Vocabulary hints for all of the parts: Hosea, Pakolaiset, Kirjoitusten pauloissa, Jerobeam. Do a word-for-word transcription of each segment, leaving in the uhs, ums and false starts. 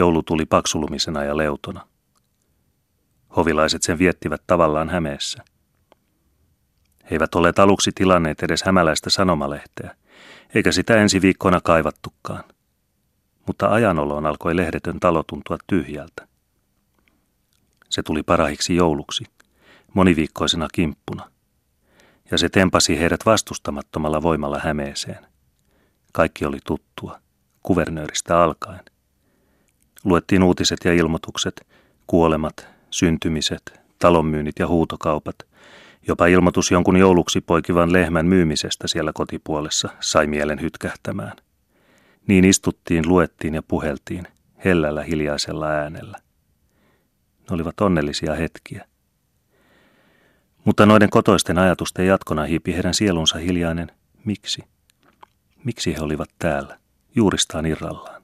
Joulu tuli paksulumisena ja leutona. Hovilaiset sen viettivät tavallaan Hämeessä. He eivät olleet aluksi tilanneet edes hämäläistä sanomalehteä, eikä sitä ensi viikkona kaivattukaan. Mutta ajanoloon alkoi lehdetön talo tuntua tyhjältä. Se tuli parahiksi jouluksi, moniviikkoisena kimppuna. Ja se tempasi heidät vastustamattomalla voimalla Hämeeseen. Kaikki oli tuttua, kuvernööristä alkaen. Luettiin uutiset ja ilmoitukset, kuolemat, syntymiset, talonmyynnit ja huutokaupat. Jopa ilmoitus jonkun jouluksi poikivan lehmän myymisestä siellä kotipuolessa sai mielen hytkähtämään. Niin istuttiin, luettiin ja puheltiin, hellällä hiljaisella äänellä. Ne olivat onnellisia hetkiä. Mutta noiden kotoisten ajatusten jatkona hiipi heidän sielunsa hiljainen miksi. Miksi he olivat täällä, juuristaan irrallaan.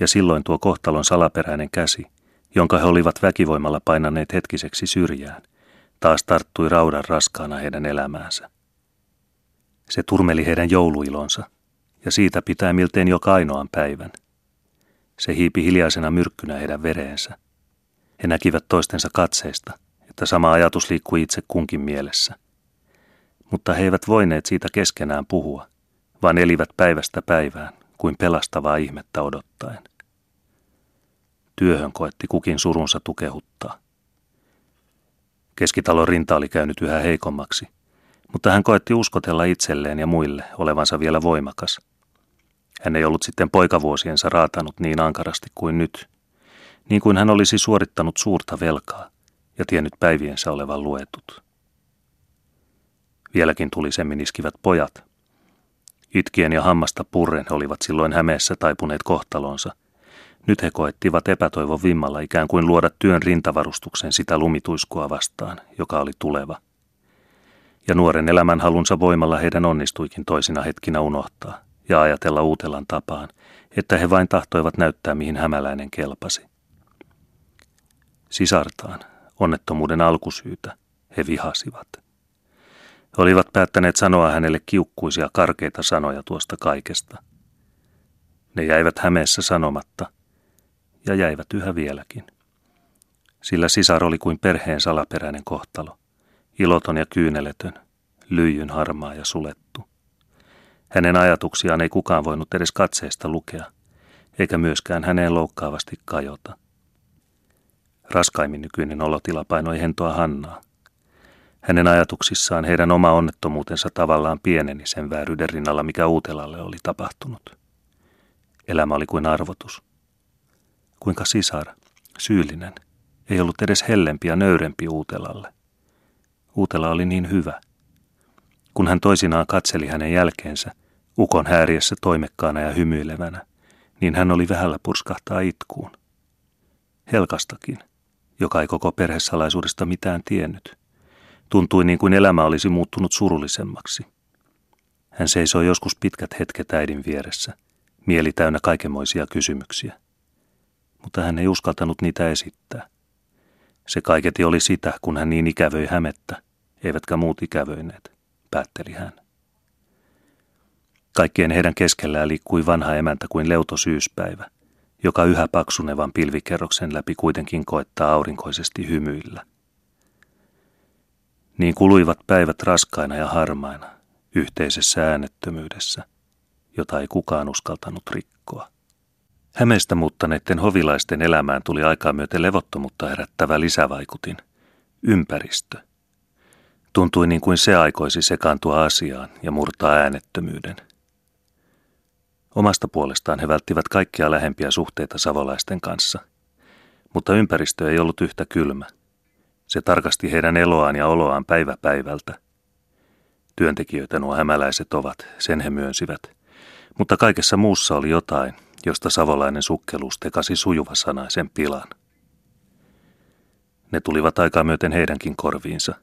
Ja silloin tuo kohtalon salaperäinen käsi, jonka he olivat väkivoimalla painaneet hetkiseksi syrjään, taas tarttui raudan raskaana heidän elämäänsä. Se turmeli heidän jouluilonsa, ja siitä pitää miltei joka ainoan päivän. Se hiipi hiljaisena myrkkynä heidän vereensä. He näkivät toistensa katseista, että sama ajatus liikkui itse kunkin mielessä. Mutta he eivät voineet siitä keskenään puhua, vaan elivät päivästä päivään kuin pelastavaa ihmettä odottaen. Työhön koetti kukin surunsa tukehuttaa. Keskitalon rinta oli käynyt yhä heikommaksi, mutta hän koetti uskotella itselleen ja muille olevansa vielä voimakas. Hän ei ollut sitten poikavuosiensa raatanut niin ankarasti kuin nyt, niin kuin hän olisi suorittanut suurta velkaa ja tiennyt päiviensä olevan luetut. Vieläkin tulisemmin iskivät pojat. Itkien ja hammasta purren he olivat silloin Hämeessä taipuneet kohtalonsa. Nyt he koettivat epätoivon vimmalla ikään kuin luoda työn rintavarustuksen sitä lumituiskua vastaan, joka oli tuleva. Ja nuoren elämänhalunsa voimalla heidän onnistuikin toisina hetkinä unohtaa ja ajatella Uutelan tapaan, että he vain tahtoivat näyttää, mihin hämäläinen kelpasi. Sisartaan, onnettomuuden alkusyytä, he vihasivat. He olivat päättäneet sanoa hänelle kiukkuisia karkeita sanoja tuosta kaikesta. Ne jäivät Hämeessä sanomatta, ja jäivät yhä vieläkin. Sillä sisar oli kuin perheen salaperäinen kohtalo, iloton ja kyyneletön, lyijyn harmaa ja sulettu. Hänen ajatuksiaan ei kukaan voinut edes katseesta lukea, eikä myöskään häneen loukkaavasti kajota. Raskaimmin nykyinen olotila painoi hentoa Hannaa. Hänen ajatuksissaan heidän oma onnettomuutensa tavallaan pieneni sen vääryyden rinnalla, mikä Uutelalle oli tapahtunut. Elämä oli kuin arvotus. Kuinka sisar, syyllinen, ei ollut edes hellempi ja nöyrempi Uutelalle. Uutela oli niin hyvä. Kun hän toisinaan katseli hänen jälkeensä, ukon hääriessä toimekkaana ja hymyilevänä, niin hän oli vähällä purskahtaa itkuun. Helkastakin, joka ei koko perhesalaisuudesta mitään tiennyt. Tuntui niin kuin elämä olisi muuttunut surullisemmaksi. Hän seisoi joskus pitkät hetket äidin vieressä, mieli täynnä kaikenmoisia kysymyksiä. Mutta hän ei uskaltanut niitä esittää. Se kaiketi oli sitä, kun hän niin ikävöi Hämettä, eivätkä muut ikävöineet, päätteli hän. Kaikkien heidän keskellään liikkui vanha emäntä kuin leuto syyspäivä, joka yhä paksunevan pilvikerroksen läpi kuitenkin koettaa aurinkoisesti hymyillä. Niin kuluivat päivät raskaina ja harmaina, yhteisessä äänettömyydessä, jota ei kukaan uskaltanut rikkoa. Hämeestä muuttaneiden hovilaisten elämään tuli aikaa myöten levottomuutta herättävä lisävaikutin, ympäristö. Tuntui niin kuin se aikoisi sekaantua asiaan ja murtaa äänettömyyden. Omasta puolestaan he välttivät kaikkia lähempiä suhteita savolaisten kanssa, mutta ympäristö ei ollut yhtä kylmä. Se tarkasti heidän eloaan ja oloaan päivä päivältä. Työntekijöitä nuo hämäläiset ovat, sen he myönsivät, mutta kaikessa muussa oli jotain, josta savolainen sukkeluus tekasi sujuvasanaisen pilan. Ne tulivat aikaa myöten heidänkin korviinsa.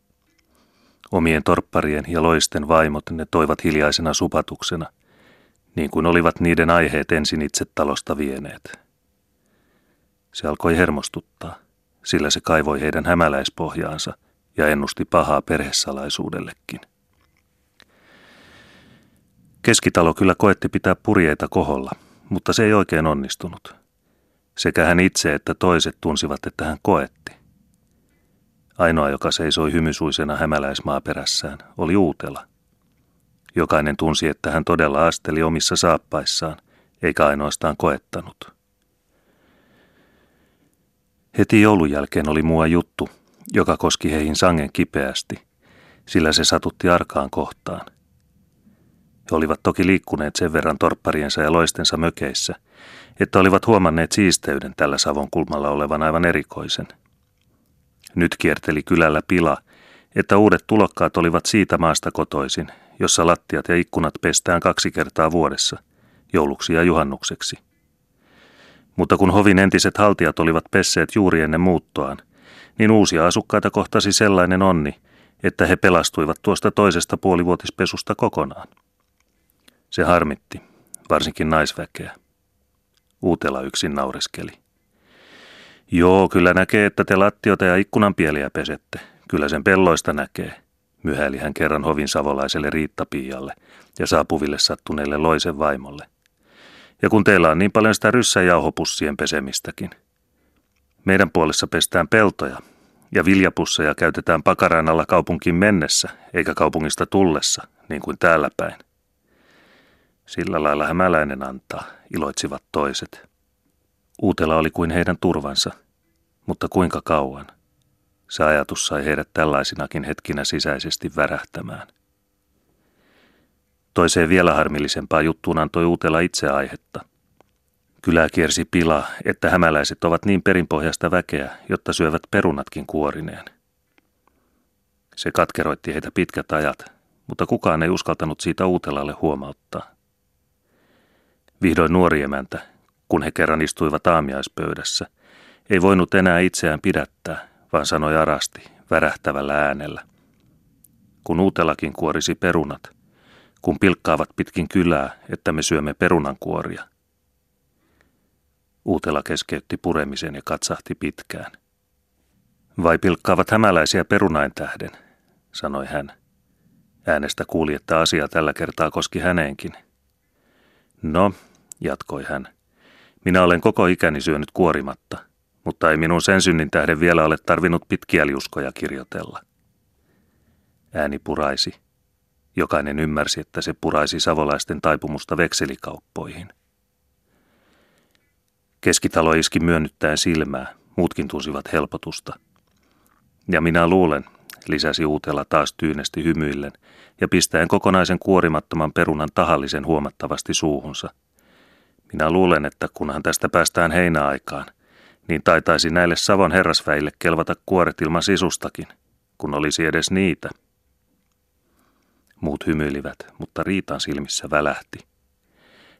Omien torpparien ja loisten vaimot ne toivat hiljaisena supatuksena, niin kuin olivat niiden aiheet ensin itse talosta vieneet. Se alkoi hermostuttaa, sillä se kaivoi heidän hämäläispohjaansa ja ennusti pahaa perhesalaisuudellekin. Keskitalo kyllä koetti pitää purjeita koholla, mutta se ei oikein onnistunut. Sekä hän itse että toiset tunsivat, että hän koetti. Ainoa, joka seisoi hymysuisena hämäläismaaperässään, oli Uutela. Jokainen tunsi, että hän todella asteli omissa saappaissaan, eikä ainoastaan koettanut. Heti joulun jälkeen oli mua juttu, joka koski heihin sangen kipeästi, sillä se satutti arkaan kohtaan. He olivat toki liikkuneet sen verran torppariensa ja loistensa mökeissä, että olivat huomanneet siisteyden tällä Savon kulmalla olevan aivan erikoisen. Nyt kierteli kylällä pila, että uudet tulokkaat olivat siitä maasta kotoisin, jossa lattiat ja ikkunat pestään kaksi kertaa vuodessa, jouluksi ja juhannukseksi. Mutta kun hovin entiset haltijat olivat pesseet juuri ennen muuttoaan, niin uusia asukkaita kohtasi sellainen onni, että he pelastuivat tuosta toisesta puolivuotispesusta kokonaan. Se harmitti, varsinkin naisväkeä. Uutela yksin naureskeli. Joo, kyllä näkee, että te lattiota ja ikkunanpieliä pesette. Kyllä sen pelloista näkee, myhäili hän kerran hovin savolaiselle Riittapiialle ja saapuville sattuneelle Loisen vaimolle. Ja kun teillä on niin paljon sitä ryssäjauhopussien pesemistäkin. Meidän puolessa pestään peltoja ja viljapusseja käytetään pakaran alla kaupunkiin mennessä eikä kaupungista tullessa, niin kuin täällä päin. Sillä lailla hämäläinen antaa, iloitsivat toiset. Uutela oli kuin heidän turvansa, mutta kuinka kauan? Se ajatus sai heidät tällaisinakin hetkinä sisäisesti värähtämään. Toiseen vielä harmillisempaa juttuun antoi Uutela itse aihetta. Kylää kiersi pila, että hämäläiset ovat niin perinpohjaista väkeä, jotta syövät perunatkin kuorineen. Se katkeroitti heitä pitkät ajat, mutta kukaan ei uskaltanut siitä Uutelalle huomauttaa. Vihdoin nuori emäntä, kun he kerran istuivat aamiaispöydässä, ei voinut enää itseään pidättää, vaan sanoi arasti, värähtävällä äänellä. Kun Uutelakin kuorisi perunat, kun pilkkaavat pitkin kylää, että me syömme perunankuoria. Uutela keskeytti puremisen ja katsahti pitkään. Vai pilkkaavat hämäläisiä perunain tähden, sanoi hän. Äänestä kuuli, että asia tällä kertaa koski häneenkin. No, jatkoi hän, minä olen koko ikäni syönyt kuorimatta, mutta ei minun sen synnin tähden vielä ole tarvinnut pitkiä liuskoja kirjoitella. Ääni puraisi. Jokainen ymmärsi, että se puraisi savolaisten taipumusta vekselikauppoihin. Keskitalo iski myönnyttäen silmää, muutkin tunsivat helpotusta. Ja minä luulen, lisäsi Uutela taas tyynesti hymyillen ja pistäen kokonaisen kuorimattoman perunan tahallisen huomattavasti suuhunsa. Minä luulen, että kunhan tästä päästään heinäaikaan, niin taitaisi näille Savon herrasväille kelvata kuoret ilman sisustakin, kun olisi edes niitä. Muut hymyilivät, mutta Riitan silmissä välähti.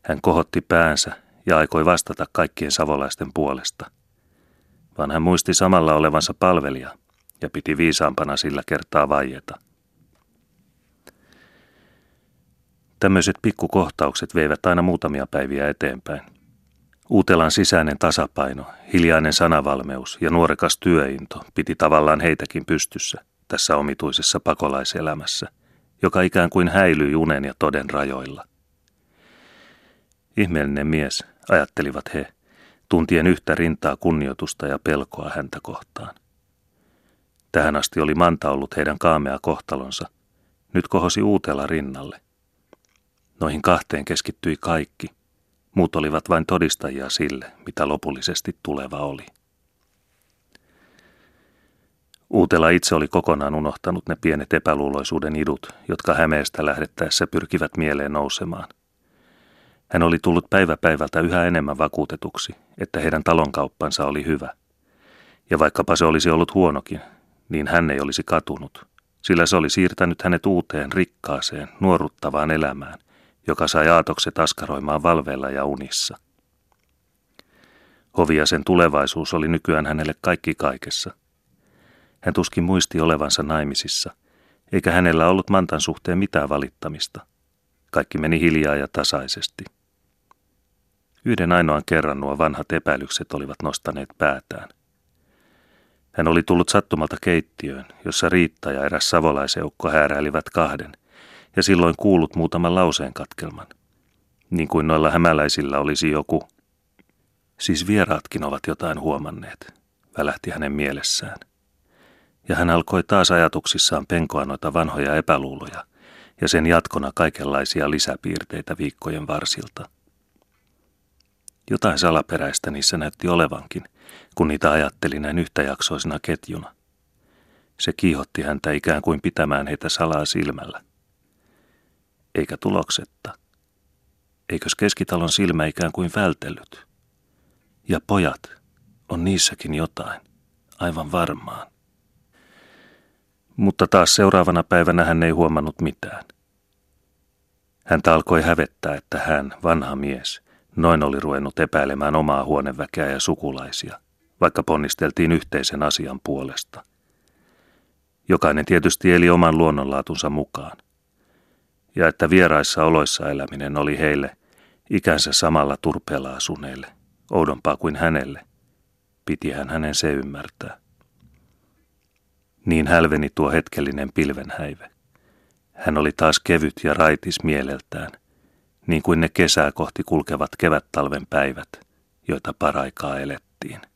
Hän kohotti päänsä ja aikoi vastata kaikkien savolaisten puolesta. Vaan hän muisti samalla olevansa palvelija ja piti viisaampana sillä kertaa vaieta. Tämmöiset pikkukohtaukset veivät aina muutamia päiviä eteenpäin. Uutelan sisäinen tasapaino, hiljainen sanavalmeus ja nuorekas työinto piti tavallaan heitäkin pystyssä tässä omituisessa pakolaiselämässä, joka ikään kuin häilyi unen ja toden rajoilla. Ihmeellinen mies, ajattelivat he, tuntien yhtä rintaa kunnioitusta ja pelkoa häntä kohtaan. Tähän asti oli Manta ollut heidän kaamea kohtalonsa, nyt kohosi Uutela rinnalle. Noihin kahteen keskittyi kaikki, muut olivat vain todistajia sille, mitä lopullisesti tuleva oli. Uutela itse oli kokonaan unohtanut ne pienet epäluuloisuuden idut, jotka Hämeestä lähdettäessä pyrkivät mieleen nousemaan. Hän oli tullut päivä päivältä yhä enemmän vakuutetuksi, että heidän talonkauppansa oli hyvä. Ja vaikkapa se olisi ollut huonokin, niin hän ei olisi katunut, sillä se oli siirtänyt hänet uuteen, rikkaaseen, nuoruttavaan elämään, joka sai aatokset askaroimaan valveilla ja unissa. Hovi ja sen tulevaisuus oli nykyään hänelle kaikki kaikessa. Hän tuskin muisti olevansa naimisissa, eikä hänellä ollut Mantan suhteen mitään valittamista. Kaikki meni hiljaa ja tasaisesti. Yhden ainoan kerran nuo vanhat epäilykset olivat nostaneet päätään. Hän oli tullut sattumalta keittiöön, jossa Riitta ja eräs savolaiseukko hääräilivät kahden, ja silloin kuullut muutaman lauseen katkelman. Niin kuin noilla hämäläisillä olisi joku Siis vieraatkin ovat jotain huomanneet, välähti hänen mielessään. Ja hän alkoi taas ajatuksissaan penkoa noita vanhoja epäluuloja ja sen jatkona kaikenlaisia lisäpiirteitä viikkojen varsilta. Jotain salaperäistä niissä näytti olevankin, kun niitä ajatteli näin yhtäjaksoisena ketjuna. Se kiihotti häntä ikään kuin pitämään heitä salaa silmällä. Eikä tuloksetta. Eikös keskitalon silmä ikään kuin vältellyt? Ja pojat, on niissäkin jotain, aivan varmaan. Mutta taas seuraavana päivänä hän ei huomannut mitään. Häntä alkoi hävettää, että hän, vanha mies, noin oli ruvennut epäilemään omaa huoneväkeä ja sukulaisia, vaikka ponnisteltiin yhteisen asian puolesta. Jokainen tietysti eli oman luonnonlaatunsa mukaan. Ja että vieraissa oloissa eläminen oli heille, ikänsä samalla turpeella asuneille, oudompaa kuin hänelle. Pitihän hänen se ymmärtää. Niin hälveni tuo hetkellinen pilvenhäive. Hän oli taas kevyt ja raitis mieleltään, niin kuin ne kesää kohti kulkevat kevättalven päivät, joita paraikaa elettiin.